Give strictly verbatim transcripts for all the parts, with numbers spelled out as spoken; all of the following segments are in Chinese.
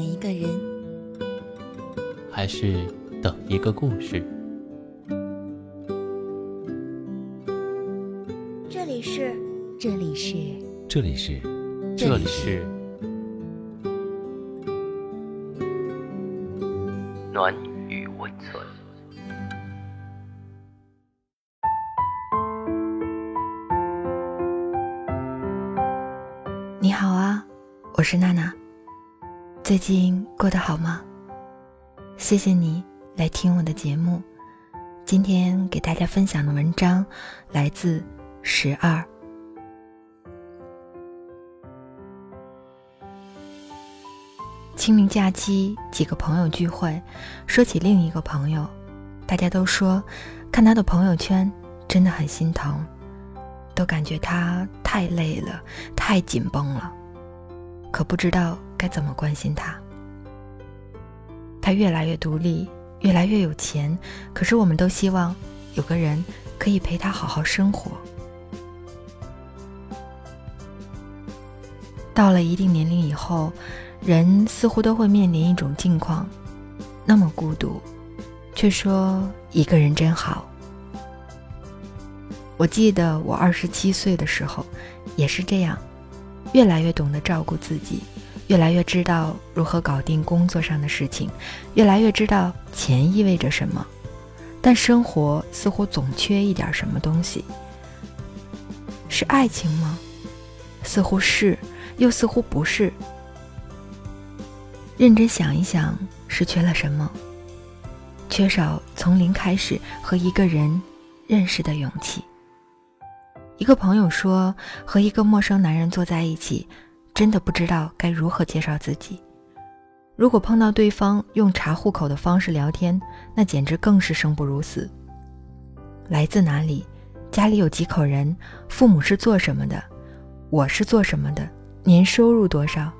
等一个人，还是等一个故事？这里是，这里是，这里是，这里是暖与温存。你好啊，我是娜娜，最近过得好吗？谢谢你来听我的节目。今天给大家分享的文章来自十二。清明假期几个朋友聚会，说起另一个朋友，大家都说看他的朋友圈真的很心疼，都感觉他太累了，太紧绷了，可不知道该怎么关心他。他越来越独立，越来越有钱，可是我们都希望有个人可以陪他好好生活。到了一定年龄以后，人似乎都会面临一种境况，那么孤独，却说一个人真好。我记得我二十七岁的时候也是这样，越来越懂得照顾自己，越来越知道如何搞定工作上的事情，越来越知道钱意味着什么，但生活似乎总缺一点什么东西。是爱情吗？似乎是，又似乎不是。认真想一想，是缺了什么？缺少从零开始和一个人认识的勇气。一个朋友说，和一个陌生男人坐在一起，真的不知道该如何介绍自己。如果碰到对方用查户口的方式聊天，那简直更是生不如死。来自哪里？家里有几口人？父母是做什么的？我是做什么的？年收入多少？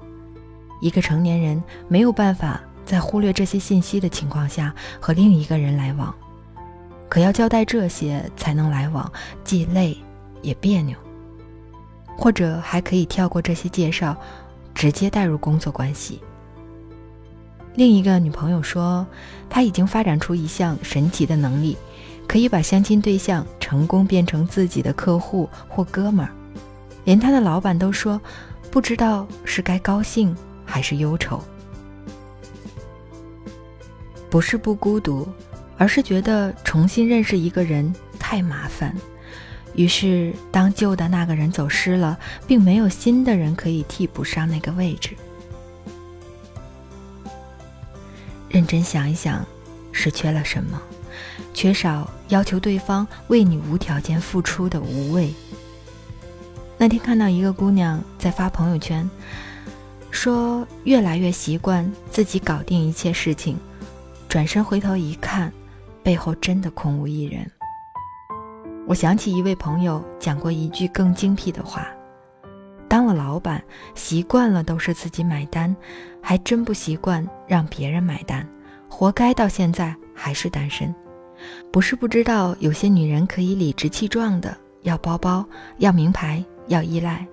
一个成年人没有办法在忽略这些信息的情况下和另一个人来往，可要交代这些才能来往，既累也别扭。或者还可以跳过这些介绍，直接带入工作关系。另一个女朋友说，她已经发展出一项神奇的能力，可以把相亲对象成功变成自己的客户或哥们儿。连他的老板都说，不知道是该高兴还是忧愁。不是不孤独，而是觉得重新认识一个人太麻烦，于是当旧的那个人走失了，并没有新的人可以替补上那个位置。认真想一想，是缺了什么？缺少要求对方为你无条件付出的无畏。那天看到一个姑娘在发朋友圈，说越来越习惯自己搞定一切事情，转身回头一看，背后真的空无一人。我想起一位朋友讲过一句更精辟的话，当了老板，习惯了都是自己买单，还真不习惯让别人买单，活该到现在还是单身。不是不知道有些女人可以理直气壮的要包包，要名牌，要依赖，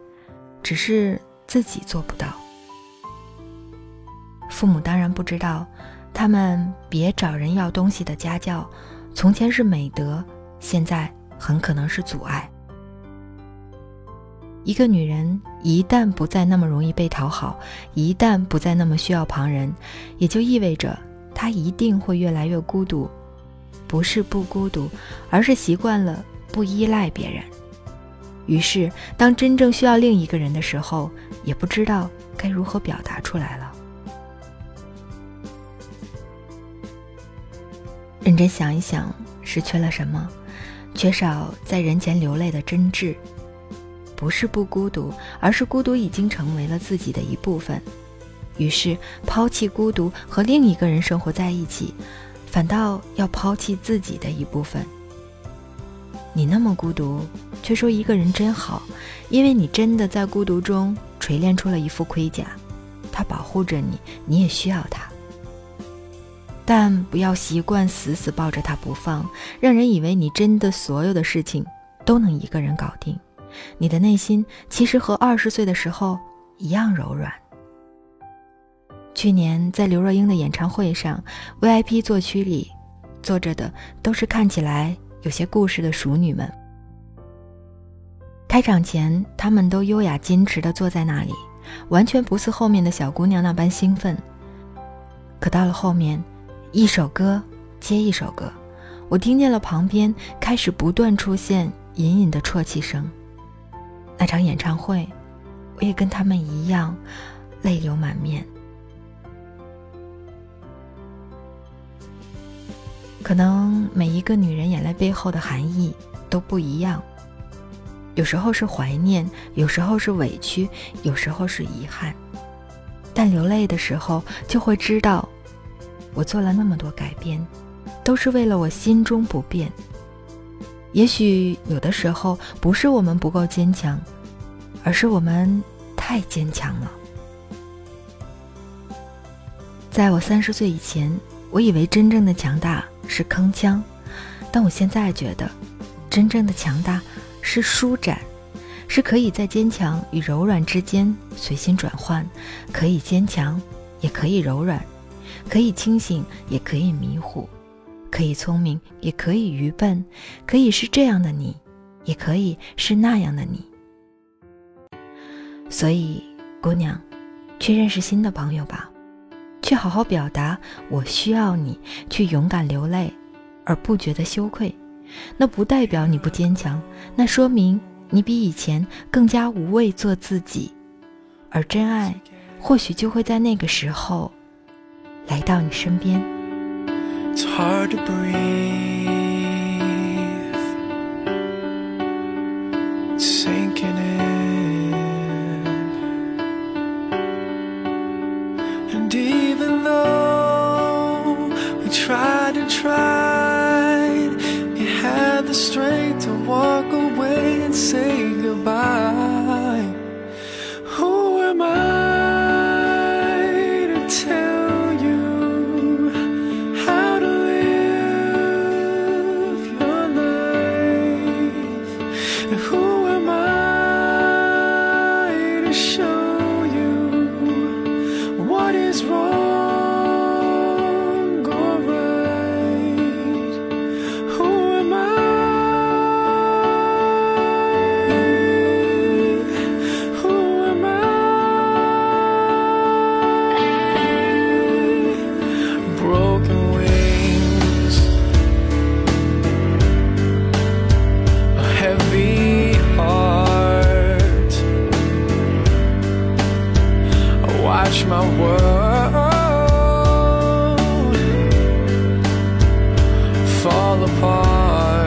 只是自己做不到。父母当然不知道，他们别找人要东西的家教，从前是美德，现在很可能是阻碍。一个女人一旦不再那么容易被讨好，一旦不再那么需要旁人，也就意味着她一定会越来越孤独。不是不孤独，而是习惯了不依赖别人，于是当真正需要另一个人的时候，也不知道该如何表达出来了。认真想一想，是缺了什么？缺少在人前流泪的真挚。不是不孤独，而是孤独已经成为了自己的一部分，于是抛弃孤独，和另一个人生活在一起，反倒要抛弃自己的一部分。你那么孤独，却说一个人真好，因为你真的在孤独中锤炼出了一副盔甲，它保护着你，你也需要它。但不要习惯死死抱着它不放，让人以为你真的所有的事情都能一个人搞定。你的内心其实和二十岁的时候一样柔软。去年在刘若英的演唱会上 V I P 座区里坐着的都是看起来有些故事的熟女们。开场前她们都优雅矜持地坐在那里，完全不似后面的小姑娘那般兴奋。可到了后面，一首歌接一首歌，我听见了旁边开始不断出现隐隐的啜泣声。那场演唱会，我也跟他们一样泪流满面。可能每一个女人眼泪背后的含义都不一样，有时候是怀念，有时候是委屈，有时候是遗憾。但流泪的时候就会知道，我做了那么多改变，都是为了我心中不变。也许有的时候不是我们不够坚强，而是我们太坚强了。在我三十岁以前，我以为真正的强大是铿锵，但我现在觉得，真正的强大是舒展，是可以在坚强与柔软之间随心转换，可以坚强，也可以柔软，可以清醒，也可以迷糊，可以聪明，也可以愚笨，可以是这样的你，也可以是那样的你。所以，姑娘，去认识新的朋友吧，去好好表达我需要你，去勇敢流泪，而不觉得羞愧。那不代表你不坚强，那说明你比以前更加无畏做自己，而真爱或许就会在那个时候来到你身边。 It's hard to breathe, it's sinking in, and even though we tried and tried, you had the strength to walk away and say goodbye. Who am I to tell you how to live your life? And who am I to show what is wrong or right? Who am I? Who am I? Broken wings, a heavy heart, I watch my world fall apart.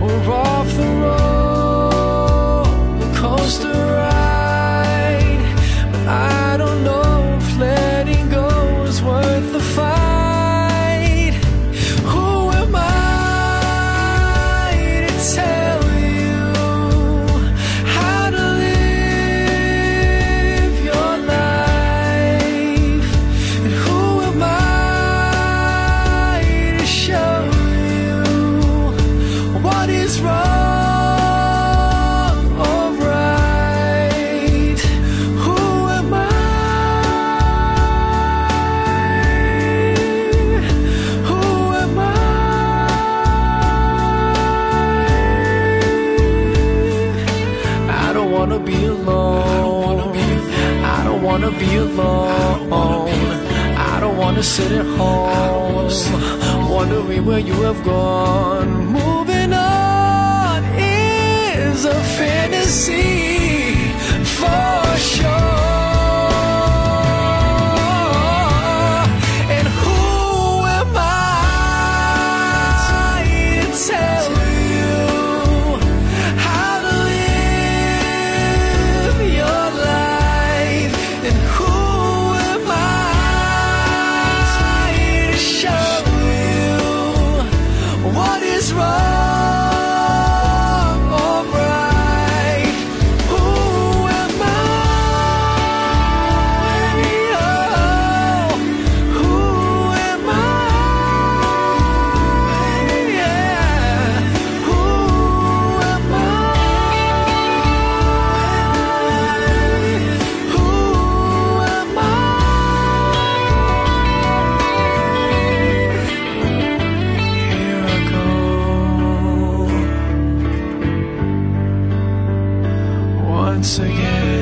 We're off the roller coaster ride, but I don't know if letting go is worth the fight. Who am I to tell you how to live your life? And who am I to show you what is wrong or right? Who am I? Who am I? I don't wanna be alone, I don't wanna be alone, I don't wanna sit at home wondering where you have gone. Moving on is a fantasy for sure. And who am I to tell you how to live your life? And who am I to show you what is wrong or right? Who once again.